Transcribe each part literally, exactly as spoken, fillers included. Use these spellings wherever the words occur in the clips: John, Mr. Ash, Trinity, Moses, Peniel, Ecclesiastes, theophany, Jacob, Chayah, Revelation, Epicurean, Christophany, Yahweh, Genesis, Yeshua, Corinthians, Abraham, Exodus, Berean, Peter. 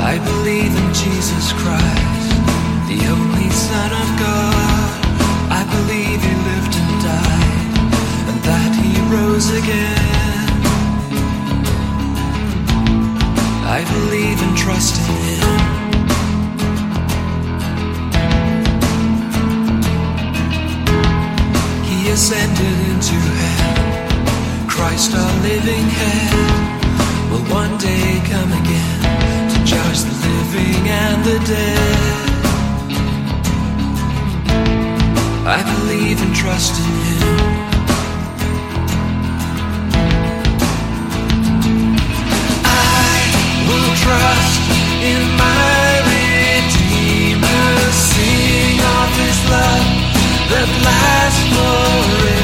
I believe in Jesus Christ, the only Son of God. I believe He lived and died, and that He rose again. I believe and trust in Him. Ascended into heaven, Christ our living head, will one day come again to judge the living and the dead. I believe and trust in Him. I will trust in my Redeemer, sing of His love that lasts forever.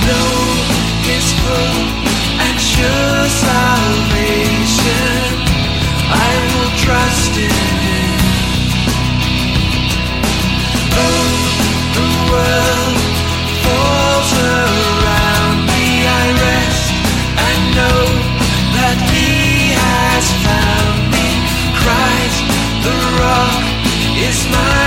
Know His full and sure salvation. I will trust in Him. Though the world falls around me, I rest and know that He has found me. Christ, the rock, is my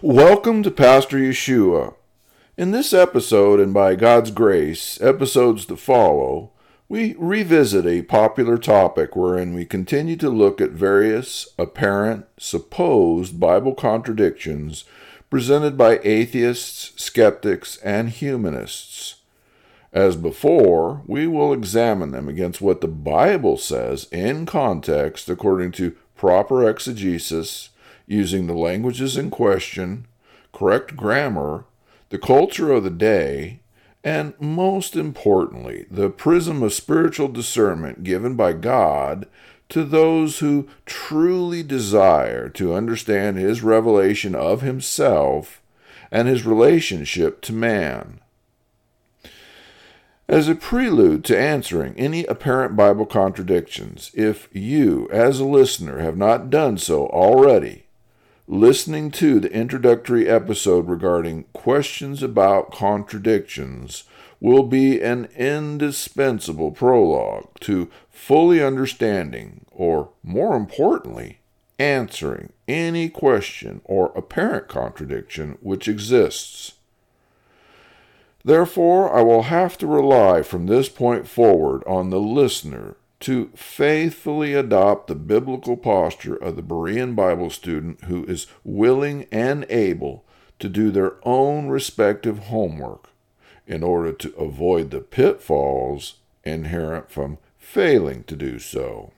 Welcome to Pastor Yeshua. In this episode, and by God's grace, episodes that follow, we revisit a popular topic wherein we continue to look at various apparent, supposed Bible contradictions presented by atheists, skeptics, and humanists. As before, we will examine them against what the Bible says in context according to proper exegesis, using the languages in question, correct grammar, the culture of the day, and most importantly, the prism of spiritual discernment given by God to those who truly desire to understand His revelation of Himself and His relationship to man. As a prelude to answering any apparent Bible contradictions, if you, as a listener, have not done so already, listening to the introductory episode regarding questions about contradictions will be an indispensable prologue to fully understanding, or more importantly, answering any question or apparent contradiction which exists. Therefore, I will have to rely from this point forward on the listener to faithfully adopt the biblical posture of the Berean Bible student who is willing and able to do their own respective homework in order to avoid the pitfalls inherent from failing to do so.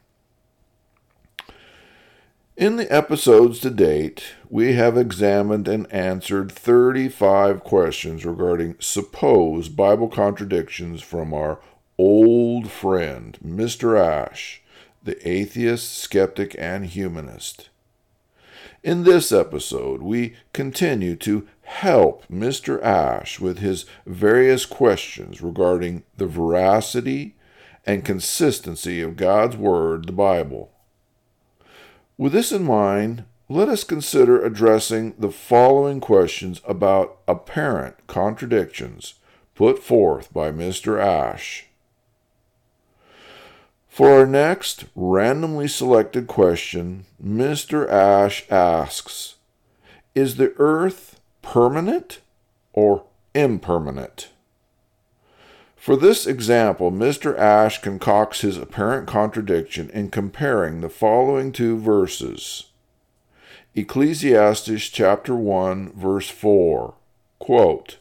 In the episodes to date, we have examined and answered thirty-five questions regarding supposed Bible contradictions from our old friend, Mister Ash, the atheist, skeptic, and humanist. In this episode, we continue to help Mister Ash with his various questions regarding the veracity and consistency of God's Word, the Bible. With this in mind, Let us consider addressing the following questions about apparent contradictions put forth by Mister Ash. For our next randomly selected question, Mister Ash asks, is the earth permanent or impermanent? For this example, Mister Ash concocts his apparent contradiction in comparing the following two verses. Ecclesiastes chapter one, verse four, quote,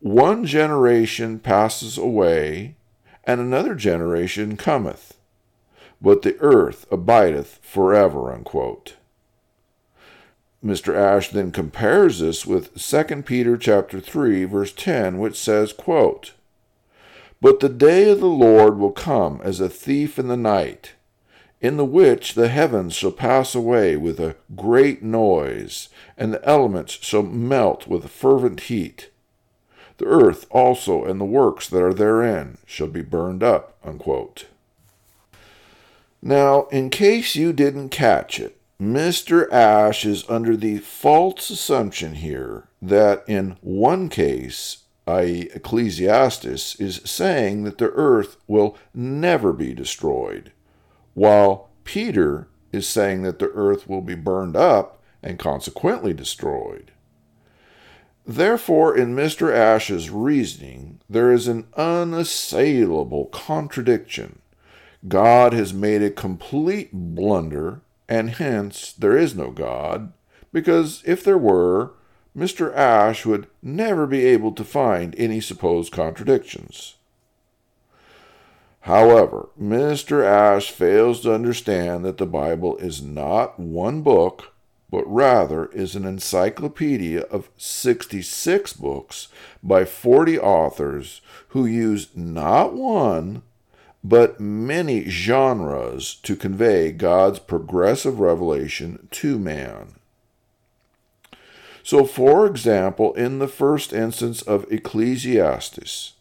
"One generation passes away, and another generation cometh, but the earth abideth forever," unquote. Mister Ash then compares this with Second Peter chapter three, verse ten, which says, quote, "But the day of the Lord will come as a thief in the night, in the which the heavens shall pass away with a great noise, and the elements shall melt with fervent heat. The earth also and the works that are therein shall be burned up," unquote. Now, in case you didn't catch it, Mister Ash is under the false assumption here that in one case, that is Ecclesiastes, is saying that the earth will never be destroyed, while Peter is saying that the earth will be burned up and consequently destroyed. Therefore, in Mister Ash's reasoning, there is an unassailable contradiction. God has made a complete blunder, and hence there is no God, because if there were, Mister Ash would never be able to find any supposed contradictions. However, Mister Ash fails to understand that the Bible is not one book, but rather is an encyclopedia of sixty-six books by forty authors who use not one, but many genres to convey God's progressive revelation to man. So, for example, in the first instance of Ecclesiastes,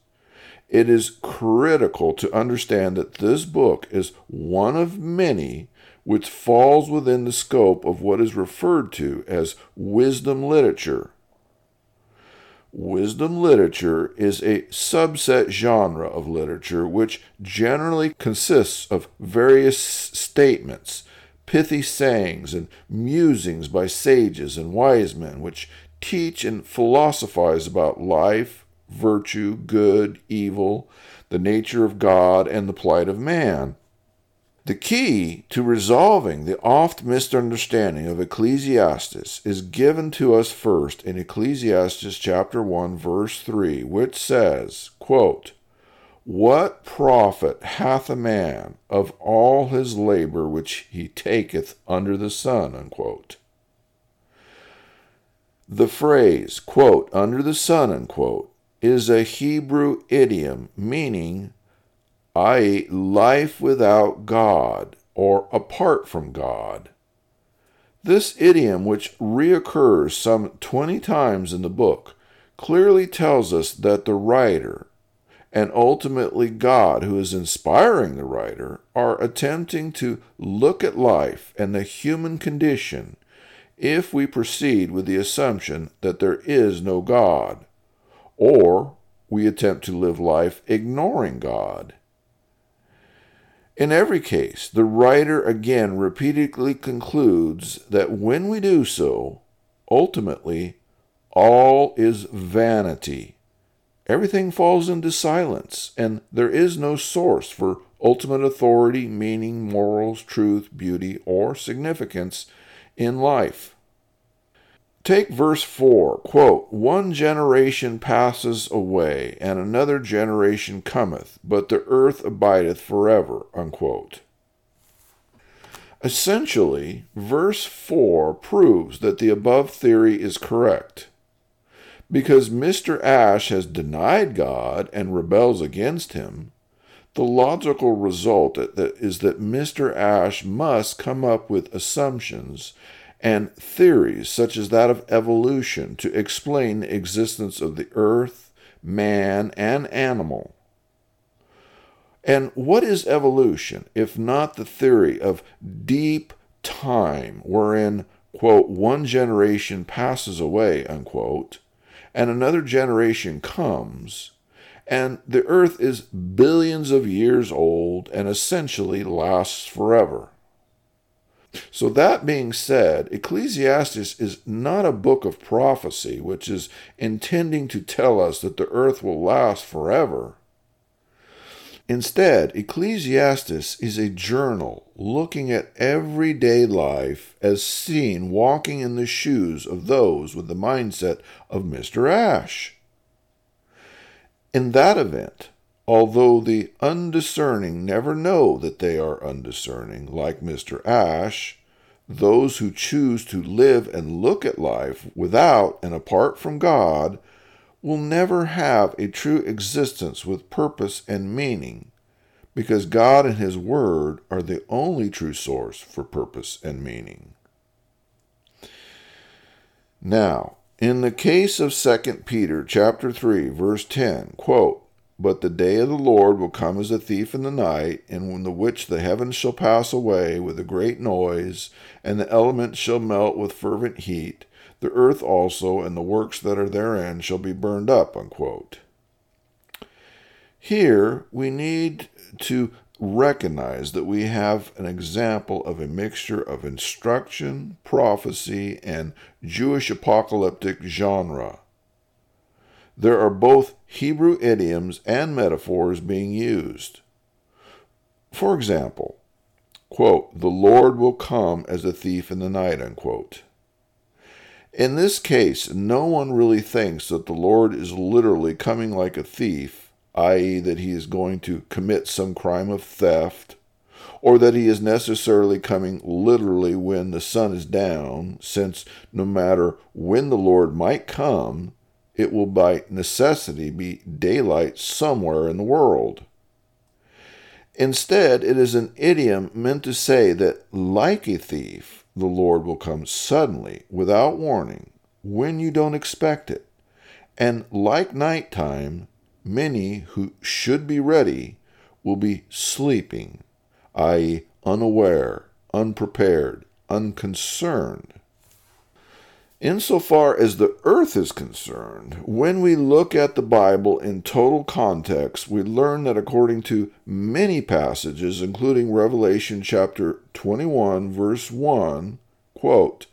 it is critical to understand that this book is one of many which falls within the scope of what is referred to as wisdom literature. Wisdom literature is a subset genre of literature which generally consists of various statements, pithy sayings, and musings by sages and wise men which teach and philosophize about life, virtue, good, evil, the nature of God, and the plight of man. The key to resolving the oft misunderstanding of Ecclesiastes is given to us first in Ecclesiastes chapter one, verse three, which says, quote, "What profit hath a man of all his labor which he taketh under the sun?" unquote. The phrase, quote, "under the sun," unquote, is a Hebrew idiom meaning, that is life without God or apart from God. This idiom, which reoccurs some twenty times in the book, clearly tells us that the writer, and ultimately God who is inspiring the writer, are attempting to look at life and the human condition if we proceed with the assumption that there is no God, or we attempt to live life ignoring God. In every case, the writer again repeatedly concludes that when we do so, ultimately, all is vanity. Everything falls into silence, and there is no source for ultimate authority, meaning, morals, truth, beauty, or significance in life. Take verse four, quote, "One generation passes away, and another generation cometh, but the earth abideth forever," unquote. Essentially, verse four proves that the above theory is correct. Because Mister Ash has denied God and rebels against him, the logical result is that Mister Ash must come up with assumptions and theories such as that of evolution to explain the existence of the earth, man, and animal. And what is evolution if not the theory of deep time, wherein quote, one generation passes away, unquote, and another generation comes, and the earth is billions of years old and essentially lasts forever. So that being said, Ecclesiastes is not a book of prophecy, which is intending to tell us that the earth will last forever. Instead, Ecclesiastes is a journal looking at everyday life as seen walking in the shoes of those with the mindset of Mister Ash. In that event, although the undiscerning never know that they are undiscerning, like Mister Ash, those who choose to live and look at life without and apart from God will never have a true existence with purpose and meaning, because God and His Word are the only true source for purpose and meaning. Now, in the case of Second Peter chapter three, verse ten, quote, "But the day of the Lord will come as a thief in the night, in the which the heavens shall pass away with a great noise, and the elements shall melt with fervent heat. The earth also and the works that are therein shall be burned up," unquote. Here we need to recognize that we have an example of a mixture of instruction, prophecy, and Jewish apocalyptic genre. There are both Hebrew idioms and metaphors being used. For example, quote, "The Lord will come as a thief in the night," unquote. In this case, no one really thinks that the Lord is literally coming like a thief, that is that he is going to commit some crime of theft, or that he is necessarily coming literally when the sun is down, since no matter when the Lord might come, it will by necessity be daylight somewhere in the world. Instead, it is an idiom meant to say that, like a thief, the Lord will come suddenly, without warning, when you don't expect it. And like nighttime, many who should be ready will be sleeping, that is unaware, unprepared, unconcerned. Insofar as the earth is concerned, when we look at the Bible in total context, we learn that according to many passages, including Revelation chapter twenty-one, verse one, quote,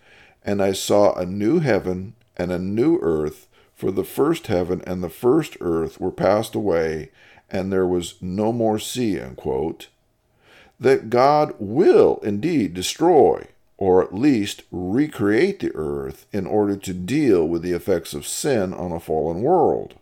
"And I saw a new heaven and a new earth, for the first heaven and the first earth were passed away, and there was no more sea," unquote, that God will indeed destroy, or at least recreate, the earth in order to deal with the effects of sin on a fallen world.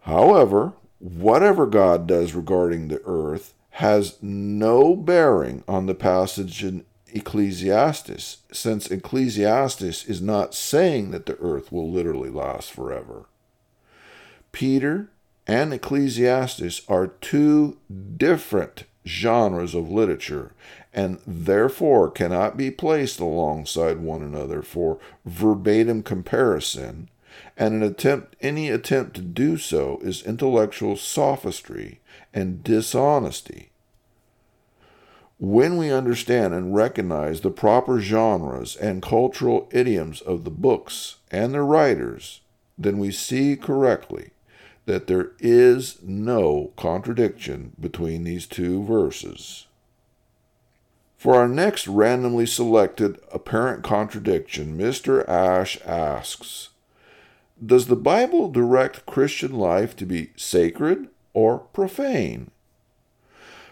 However, whatever God does regarding the earth has no bearing on the passage in Ecclesiastes, since Ecclesiastes is not saying that the earth will literally last forever. Peter and Ecclesiastes are two different genres of literature, and therefore cannot be placed alongside one another for verbatim comparison, and an attempt, any attempt to do so is intellectual sophistry and dishonesty. When we understand and recognize the proper genres and cultural idioms of the books and their writers, then we see correctly that there is no contradiction between these two verses. For our next randomly selected apparent contradiction, Mister Ash asks, "Does the Bible direct Christian life to be sacred or profane?"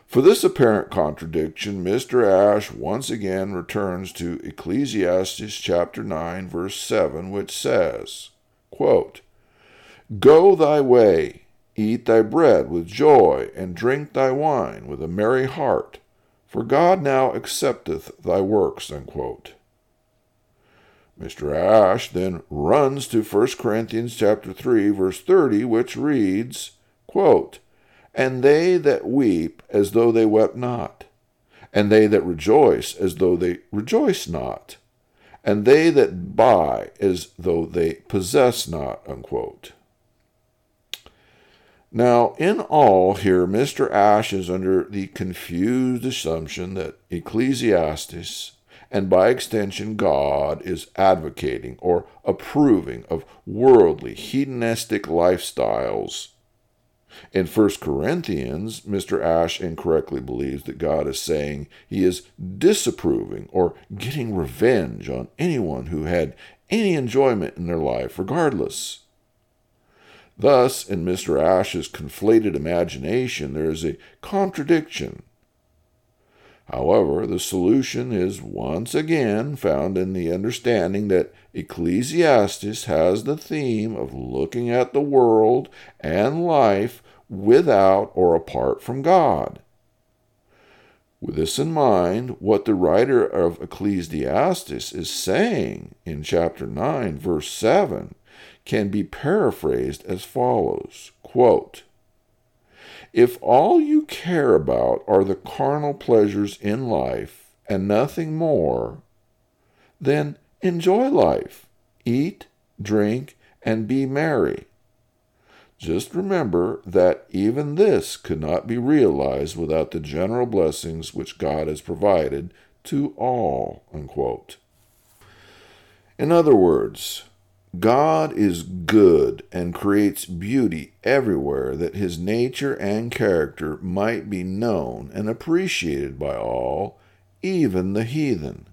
For this apparent contradiction, Mister Ash once again returns to Ecclesiastes chapter nine, verse seven, which says, quote, "Go thy way, eat thy bread with joy, and drink thy wine with a merry heart, for God now accepteth thy works," unquote. Mister Ash then runs to First Corinthians chapter three, verse thirty, which reads, quote, "And they that weep as though they wept not, and they that rejoice as though they rejoice not, and they that buy as though they possess not," unquote. Now, in all here, Mister Ash is under the confused assumption that Ecclesiastes and by extension God is advocating or approving of worldly, hedonistic lifestyles. In First Corinthians, Mister Ash incorrectly believes that God is saying he is disapproving or getting revenge on anyone who had any enjoyment in their life regardless. Thus, in Mister Ash's conflated imagination, there is a contradiction. However, the solution is once again found in the understanding that Ecclesiastes has the theme of looking at the world and life without or apart from God. With this in mind, what the writer of Ecclesiastes is saying in chapter nine, verse seven, can be paraphrased as follows, quote, "If all you care about are the carnal pleasures in life and nothing more, then enjoy life, eat, drink, and be merry. Just remember that even this could not be realized without the general blessings which God has provided to all," unquote. In other words, God is good and creates beauty everywhere that his nature and character might be known and appreciated by all, even the heathen.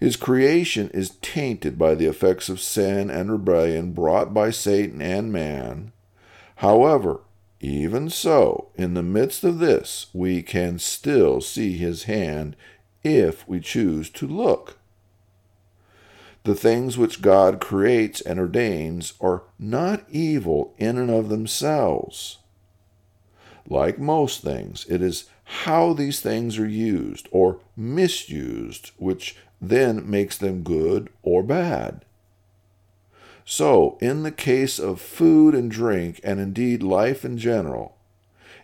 His creation is tainted by the effects of sin and rebellion brought by Satan and man. However, even so, in the midst of this, we can still see his hand if we choose to look. The things which God creates and ordains are not evil in and of themselves. Like most things, it is how these things are used or misused which then makes them good or bad. So, in the case of food and drink, and indeed life in general,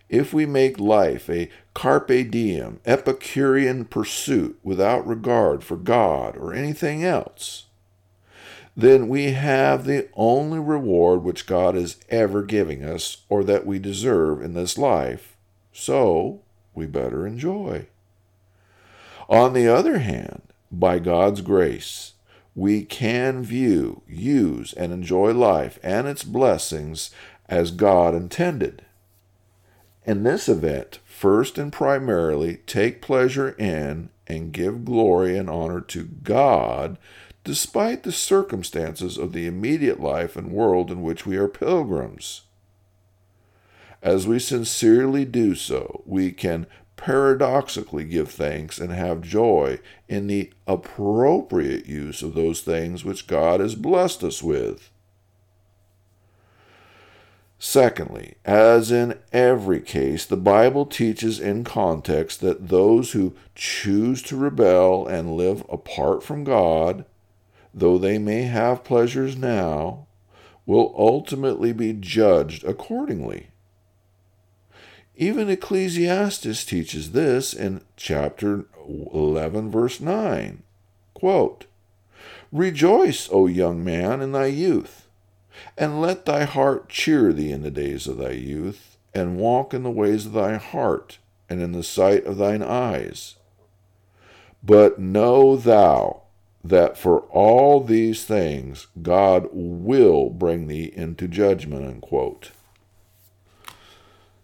if we make life a carpe diem, Epicurean pursuit without regard for God or anything else, then we have the only reward which God is ever giving us or that we deserve in this life, so we better enjoy. On the other hand, by God's grace, we can view, use, and enjoy life and its blessings as God intended. In this event, first and primarily take pleasure in and give glory and honor to God, despite the circumstances of the immediate life and world in which we are pilgrims. As we sincerely do so, we can paradoxically give thanks and have joy in the appropriate use of those things which God has blessed us with. Secondly, as in every case, the Bible teaches in context that those who choose to rebel and live apart from God, though they may have pleasures now, will ultimately be judged accordingly. Even Ecclesiastes teaches this in chapter eleven, verse nine, quote, "Rejoice, O young man, in thy youth, and let thy heart cheer thee in the days of thy youth, and walk in the ways of thy heart, and in the sight of thine eyes. But know thou that for all these things God will bring thee into judgment," unquote.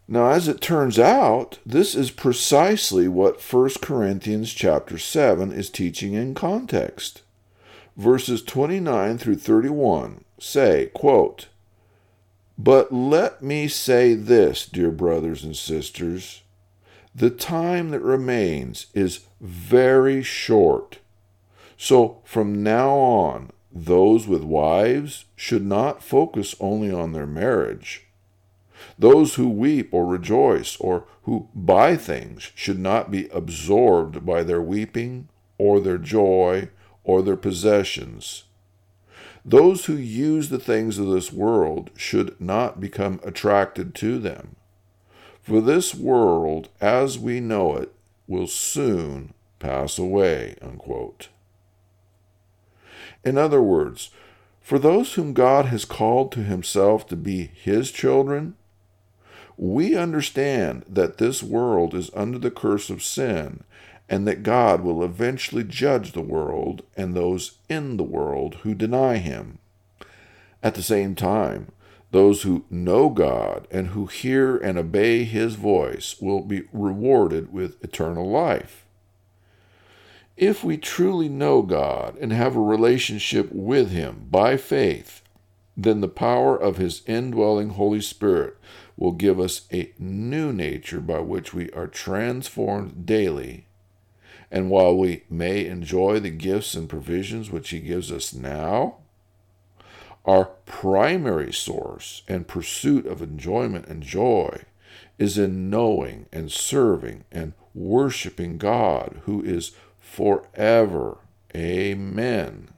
Now, as it turns out, this is precisely what First Corinthians chapter seven is teaching in context. Verses twenty-nine through thirty-one say, quote, "But let me say this, dear brothers and sisters, the time that remains is very short. So from now on, those with wives should not focus only on their marriage. Those who weep or rejoice or who buy things should not be absorbed by their weeping or their joy or their possessions. Those who use the things of this world should not become attracted to them. For this world, as we know it, will soon pass away," unquote. In other words, for those whom God has called to himself to be his children, we understand that this world is under the curse of sin and that God will eventually judge the world and those in the world who deny him. At the same time, those who know God and who hear and obey his voice will be rewarded with eternal life. If we truly know God and have a relationship with him by faith, then the power of his indwelling Holy Spirit will give us a new nature by which we are transformed daily. And while we may enjoy the gifts and provisions which he gives us now, our primary source and pursuit of enjoyment and joy is in knowing and serving and worshiping God, who is forever. Amen.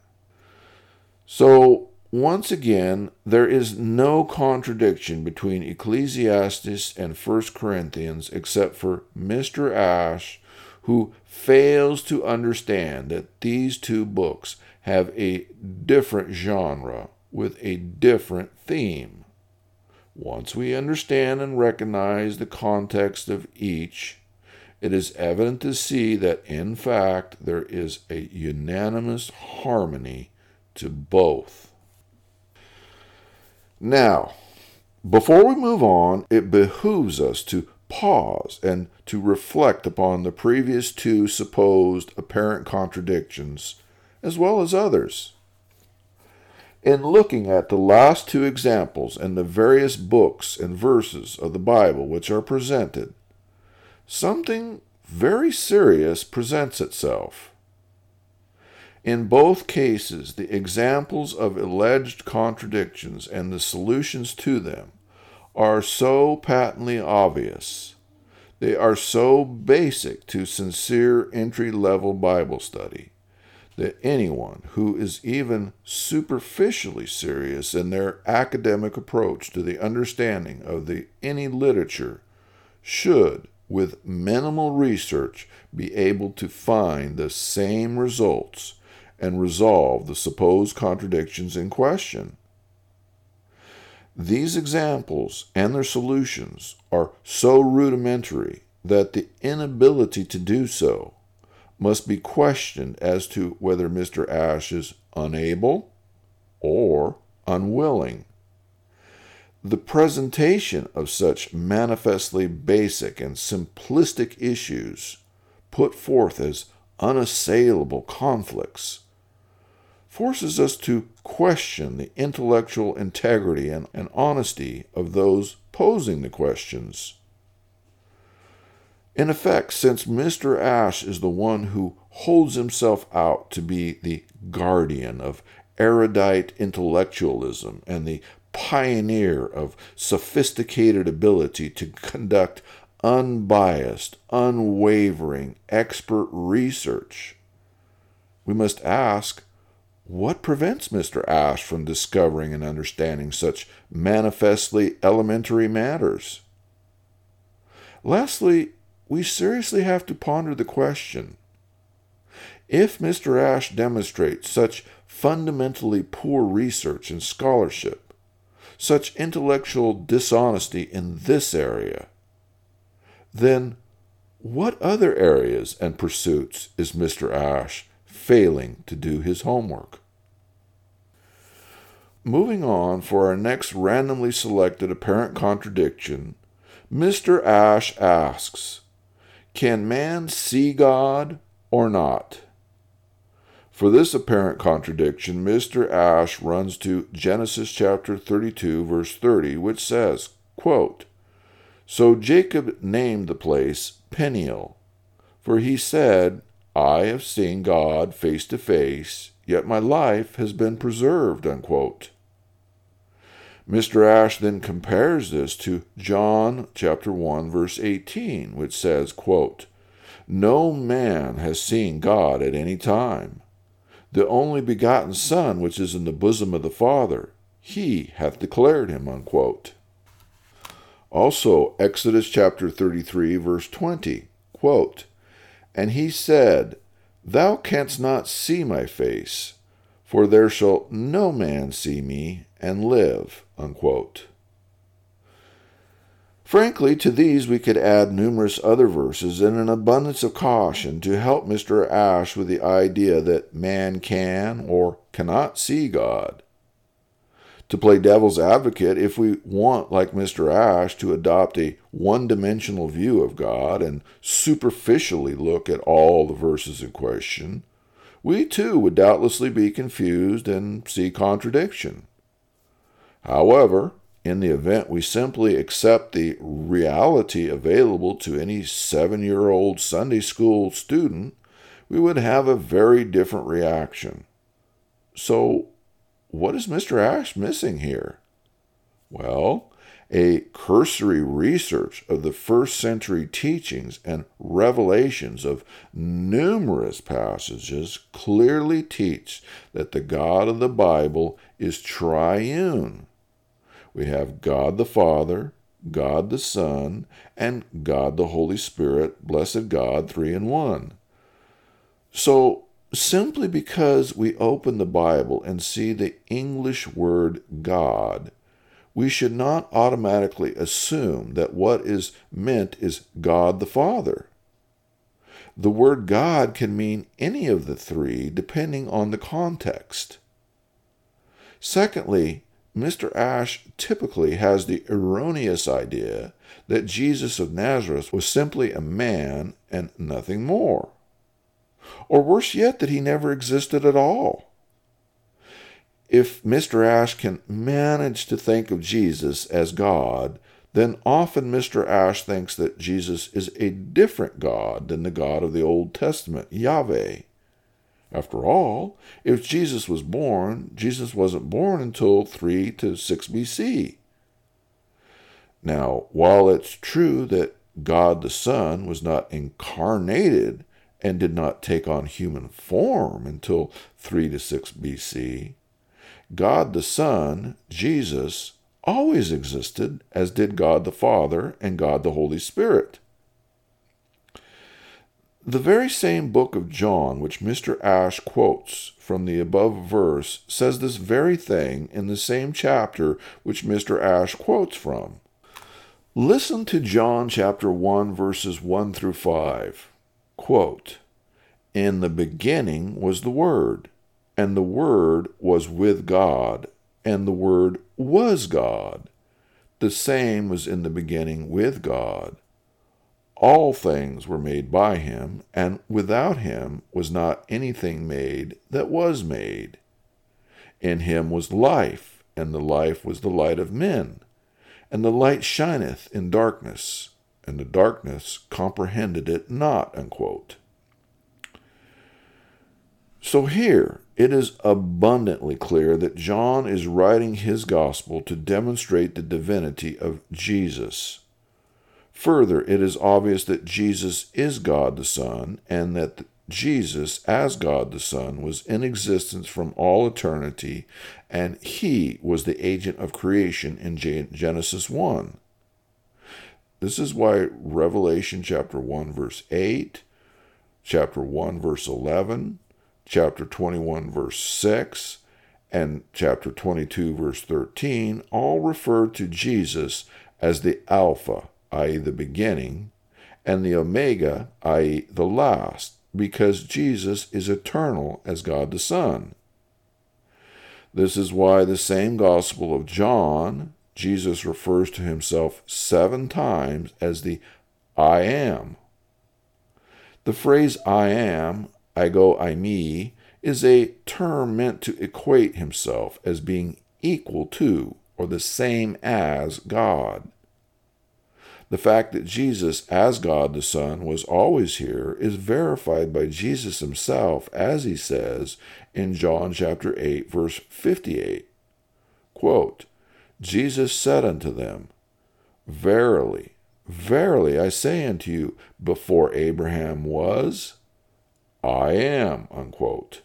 So, once again, there is no contradiction between Ecclesiastes and First Corinthians except for Mister Ash, who fails to understand that these two books have a different genre with a different theme. Once we understand and recognize the context of each, it is evident to see that, in fact, there is a unanimous harmony to both. Now, before we move on, it behooves us to pause and to reflect upon the previous two supposed apparent contradictions, as well as others. In looking at the last two examples and the various books and verses of the Bible which are presented, something very serious presents itself. In both cases, the examples of alleged contradictions and the solutions to them are so patently obvious. They are so basic to sincere entry-level Bible study that anyone who is even superficially serious in their academic approach to the understanding of the, any literature should, with minimal research, be able to find the same results and resolve the supposed contradictions in question. These examples and their solutions are so rudimentary that the inability to do so must be questioned as to whether Mister Ash is unable or unwilling. The presentation of such manifestly basic and simplistic issues put forth as unassailable conflicts forces us to question the intellectual integrity and, and honesty of those posing the questions. In effect, since Mister Ash is the one who holds himself out to be the guardian of erudite intellectualism and the pioneer of sophisticated ability to conduct unbiased, unwavering, expert research, we must ask, what prevents Mister Ash from discovering and understanding such manifestly elementary matters? Lastly, we seriously have to ponder the question, if Mister Ash demonstrates such fundamentally poor research and scholarship, such intellectual dishonesty in this area, then what other areas and pursuits is Mister Ash failing to do his homework? Moving on, for our next randomly selected apparent contradiction, Mister Ash asks, can man see God or not? For this apparent contradiction, Mister Ash runs to Genesis chapter thirty-two, verse thirty, which says, quote, "So Jacob named the place Peniel, for he said, I have seen God face to face, yet my life has been preserved," unquote. Mister Ash then compares this to John chapter one, verse eighteen, which says, quote, "No man has seen God at any time. The only begotten Son, which is in the bosom of the Father, he hath declared him," unquote. Also, Exodus chapter thirty-three, verse twenty, quote, "And he said, Thou canst not see my face, for there shall no man see me and live," unquote. Frankly, to these we could add numerous other verses and an abundance of caution to help Mister Ash with the idea that man can or cannot see God. To play devil's advocate, if we want, like Mister Ash, to adopt a one-dimensional view of God and superficially look at all the verses in question, we too would doubtlessly be confused and see contradiction. However, in the event we simply accept the reality available to any seven-year-old Sunday school student, we would have a very different reaction. So, what is Mister Ash missing here? Well, a cursory research of the first-century teachings and revelations of numerous passages clearly teach that the God of the Bible is triune. We have God the Father, God the Son, and God the Holy Spirit, blessed God, three in one. So, simply because we open the Bible and see the English word God, we should not automatically assume that what is meant is God the Father. The word God can mean any of the three, depending on the context. Secondly, Mister Ash typically has the erroneous idea that Jesus of Nazareth was simply a man and nothing more, or worse yet, that he never existed at all. If Mister Ash can manage to think of Jesus as God, then often Mister Ash thinks that Jesus is a different God than the God of the Old Testament, Yahweh. After all, if Jesus was born, Jesus wasn't born until three to six B C Now, while it's true that God the Son was not incarnated and did not take on human form until three to six B C, God the Son, Jesus, always existed, as did God the Father and God the Holy Spirit. The very same book of John, which Mister Ash quotes from the above verse, says this very thing in the same chapter which Mister Ash quotes from. Listen to John chapter one, verses one through five. Quote, "In the beginning was the Word, and the Word was with God, and the Word was God. The same was in the beginning with God. All things were made by him, and without him was not anything made that was made. In him was life, and the life was the light of men. And the light shineth in darkness, and the darkness comprehended it not." Unquote. So here, it is abundantly clear that John is writing his gospel to demonstrate the divinity of Jesus. Further, it is obvious that Jesus is God the Son, and that Jesus, as God the Son, was in existence from all eternity, and he was the agent of creation in Genesis one. This is why Revelation chapter one, verse eight, chapter one, verse eleven, chapter twenty-one, verse six, and chapter twenty-two, verse thirteen, all refer to Jesus as the Alpha, that is the beginning, and the Omega, that is the last, because Jesus is eternal as God the Son. This is why the same Gospel of John, Jesus refers to himself seven times as the I Am. The phrase I am, I go, I me, is a term meant to equate himself as being equal to, or the same as, God. The fact that Jesus, as God the Son, was always here is verified by Jesus himself, as he says in John chapter eight, verse fifty-eight. Quote, "Jesus said unto them, Verily, verily, I say unto you, before Abraham was, I am." Unquote.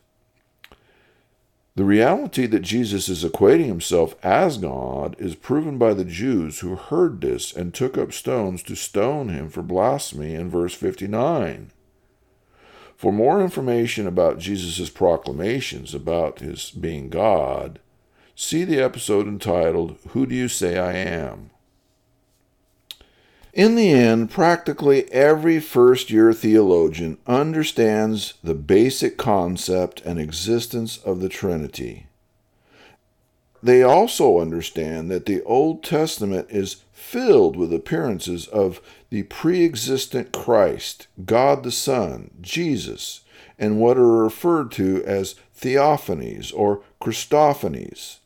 The reality that Jesus is equating himself as God is proven by the Jews who heard this and took up stones to stone him for blasphemy in verse fifty-nine. For more information about Jesus' proclamations about his being God, see the episode entitled, "Who Do You Say I Am?" In the end, practically every first-year theologian understands the basic concept and existence of the Trinity. They also understand that the Old Testament is filled with appearances of the pre-existent Christ, God the Son, Jesus, and what are referred to as theophanies or Christophanies.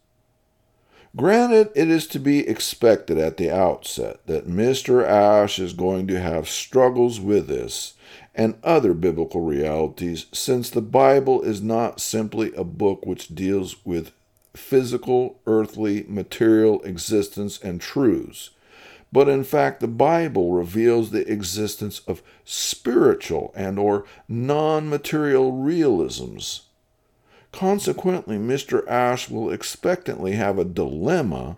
Granted, it is to be expected at the outset that Mister Ash is going to have struggles with this and other biblical realities, since the Bible is not simply a book which deals with physical, earthly, material existence and truths, but in fact the Bible reveals the existence of spiritual and or non-material realisms. Consequently, Mister Ash will expectantly have a dilemma,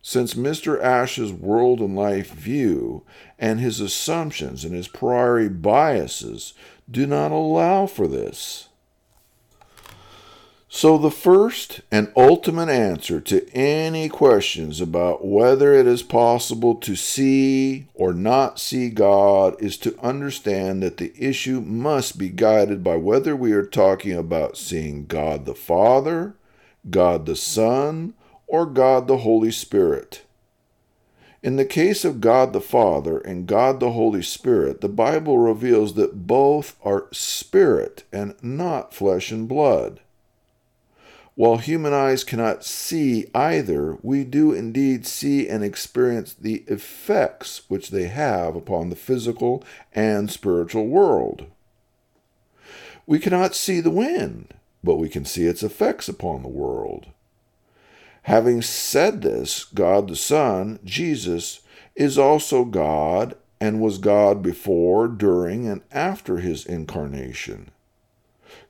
since Mister Ash's world and life view and his assumptions and his priori biases do not allow for this. So the first and ultimate answer to any questions about whether it is possible to see or not see God is to understand that the issue must be guided by whether we are talking about seeing God the Father, God the Son, or God the Holy Spirit. In the case of God the Father and God the Holy Spirit, the Bible reveals that both are spirit and not flesh and blood. While human eyes cannot see either, we do indeed see and experience the effects which they have upon the physical and spiritual world. We cannot see the wind, but we can see its effects upon the world. Having said this, God the Son, Jesus, is also God and was God before, during, and after his incarnation.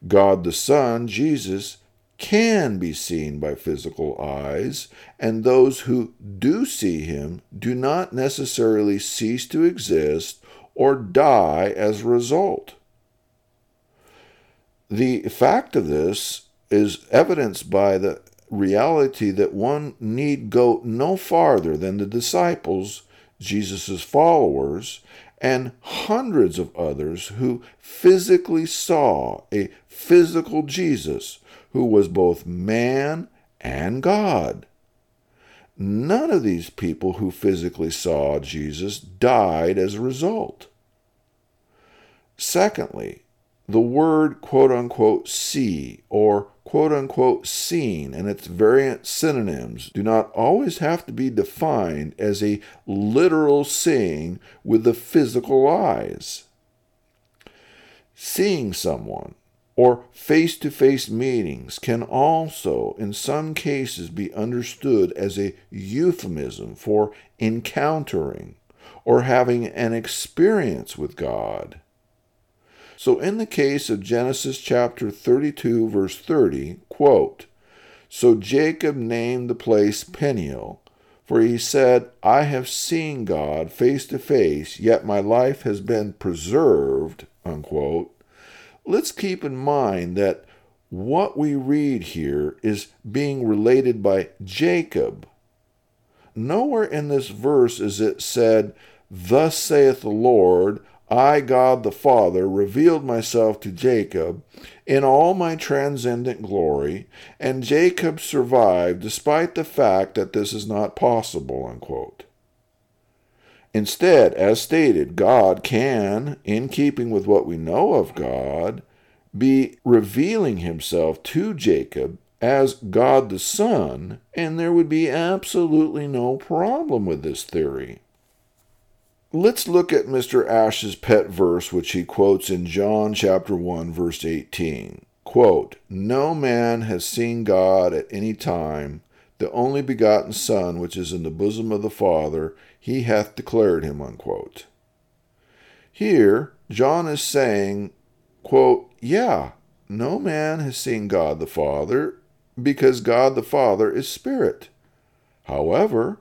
God the Son, Jesus, can be seen by physical eyes, and those who do see him do not necessarily cease to exist or die as a result. The fact of this is evidenced by the reality that one need go no farther than the disciples, Jesus' followers, and hundreds of others who physically saw a physical Jesus who was both man and God. None of these people who physically saw Jesus died as a result. Secondly, the word quote-unquote see or quote-unquote seen and its variant synonyms do not always have to be defined as a literal seeing with the physical eyes. Seeing someone or face-to-face meetings can also, in some cases, be understood as a euphemism for encountering or having an experience with God. So in the case of Genesis chapter thirty-two, verse thirty, quote, "So Jacob named the place Peniel, for he said, I have seen God face to face, yet my life has been preserved," unquote. Let's keep in mind that what we read here is being related by Jacob. Nowhere in this verse is it said, "Thus saith the Lord, I, God the Father, revealed myself to Jacob in all my transcendent glory, and Jacob survived despite the fact that this is not possible," unquote. Instead, as stated, God can, in keeping with what we know of God, be revealing himself to Jacob as God the Son, and there would be absolutely no problem with this theory. Let's look at Mister Ash's pet verse, which he quotes in John chapter one, verse eighteen. Quote, "No man has seen God at any time. The only begotten Son, which is in the bosom of the Father, he hath declared him," unquote. Here, John is saying, quote, yeah, no man has seen God the Father, because God the Father is spirit. However,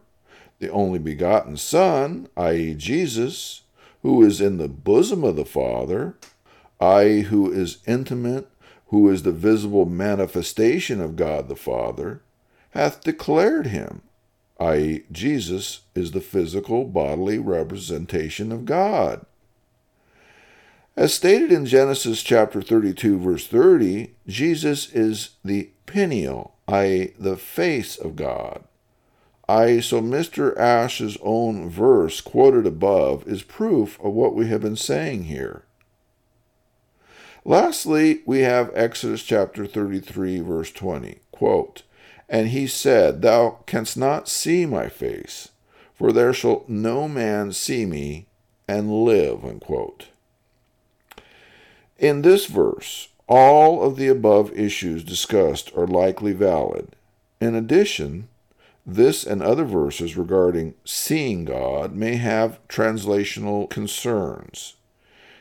the only begotten Son, that is. Jesus, who is in the bosom of the Father, that is who is intimate, who is the visible manifestation of God the Father, hath declared him, that is, Jesus is the physical bodily representation of God. As stated in Genesis chapter thirty-two, verse thirty, Jesus is the Peniel, that is, the face of God. that is, so Mister Ash's own verse quoted above is proof of what we have been saying here. Lastly, we have Exodus chapter thirty-three, verse twenty, quote, "And he said, Thou canst not see my face, for there shall no man see me and live," unquote. In this verse, all of the above issues discussed are likely valid. In addition, this and other verses regarding seeing God may have translational concerns.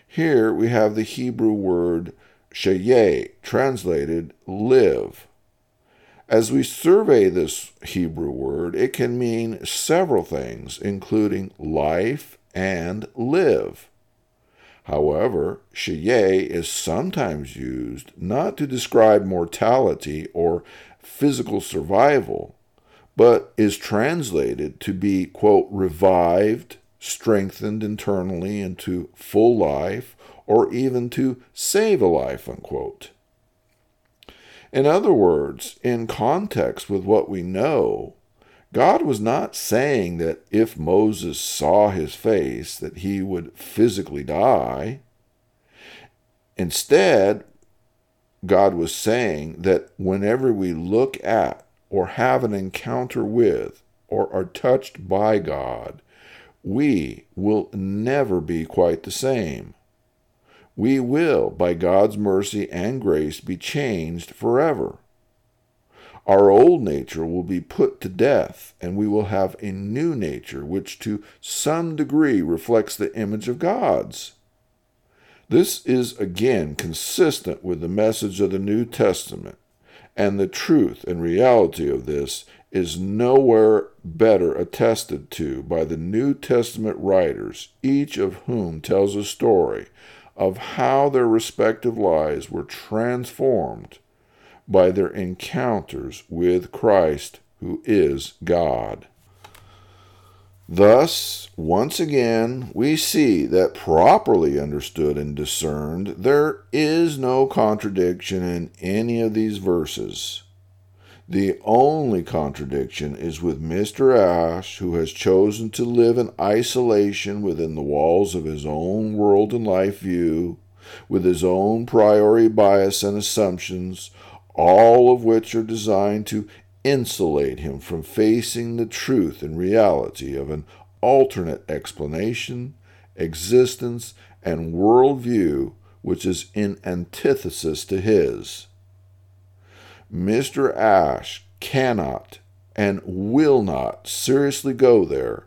Here we have the Hebrew word Chayah, translated live. As we survey this Hebrew word, it can mean several things, including life and live. However, Chayah is sometimes used not to describe mortality or physical survival, but is translated to be, quote, revived, strengthened internally into full life, or even to save a life, unquote. In other words, in context with what we know, God was not saying that if Moses saw his face, that he would physically die. Instead, God was saying that whenever we look at or have an encounter with, or are touched by God, we will never be quite the same. We will, by God's mercy and grace, be changed forever. Our old nature will be put to death, and we will have a new nature, which to some degree reflects the image of God's. This is again consistent with the message of the New Testament, and the truth and reality of this is nowhere better attested to by the New Testament writers, each of whom tells a story of how their respective lives were transformed by their encounters with Christ, who is God. Thus, once again, we see that properly understood and discerned, there is no contradiction in any of these verses. The only contradiction is with Mister Ash, who has chosen to live in isolation within the walls of his own world and life view, with his own priori bias and assumptions, all of which are designed to insulate him from facing the truth and reality of an alternate explanation, existence, and worldview which is in antithesis to his. Mister Ash cannot and will not seriously go there,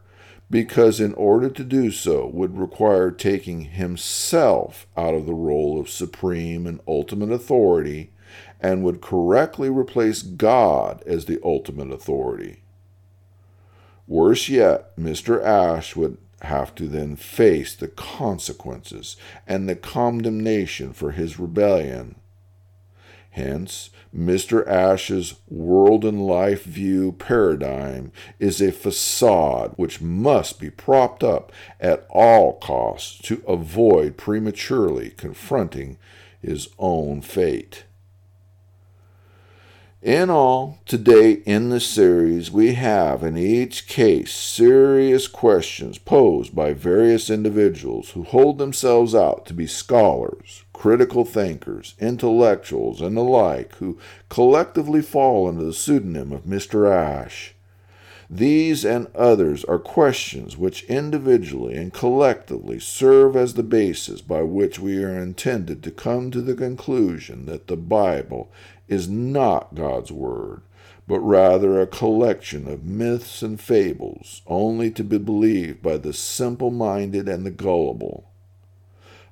because in order to do so would require taking himself out of the role of supreme and ultimate authority, and would correctly replace God as the ultimate authority. Worse yet, Mister Ash would have to then face the consequences and the condemnation for his rebellion. Hence, Mister Ash's world and life view paradigm is a facade which must be propped up at all costs to avoid prematurely confronting his own fate. In all, today in this series, we have in each case serious questions posed by various individuals who hold themselves out to be scholars, critical thinkers, intellectuals, and the like, who collectively fall under the pseudonym of Mister Ash. These and others are questions which individually and collectively serve as the basis by which we are intended to come to the conclusion that the Bible is not God's Word, but rather a collection of myths and fables, only to be believed by the simple-minded and the gullible.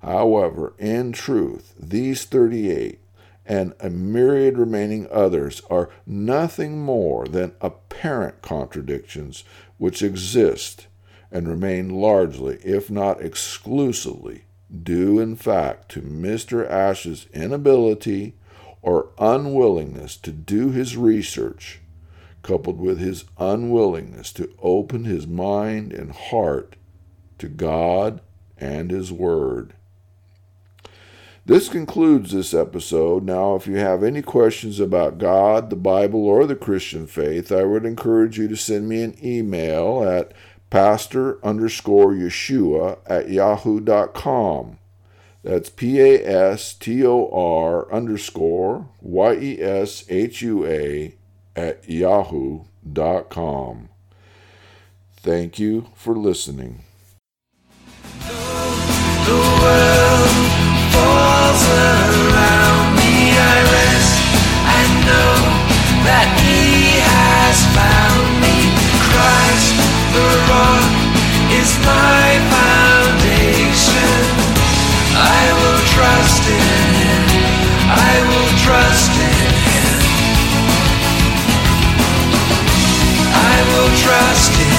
However, in truth, these thirty-eight and a myriad remaining others are nothing more than apparent contradictions which exist and remain largely, if not exclusively, due in fact to Mister Ash's inability or unwillingness to do his research, coupled with his unwillingness to open his mind and heart to God and his word. This concludes this episode. Now, if you have any questions about God, the Bible, or the Christian faith, I would encourage you to send me an email at pastor underscore Yeshua at yahoo dot com. That's P-A-S-T-O-R underscore Y-E-S-H-U-A at yahoo dot com. Thank you for listening. The world falls around me, I rest, I know that He has found me. Christ, the rock, is my foundation. I will trust in Him, I will trust in Him, I will trust in Him.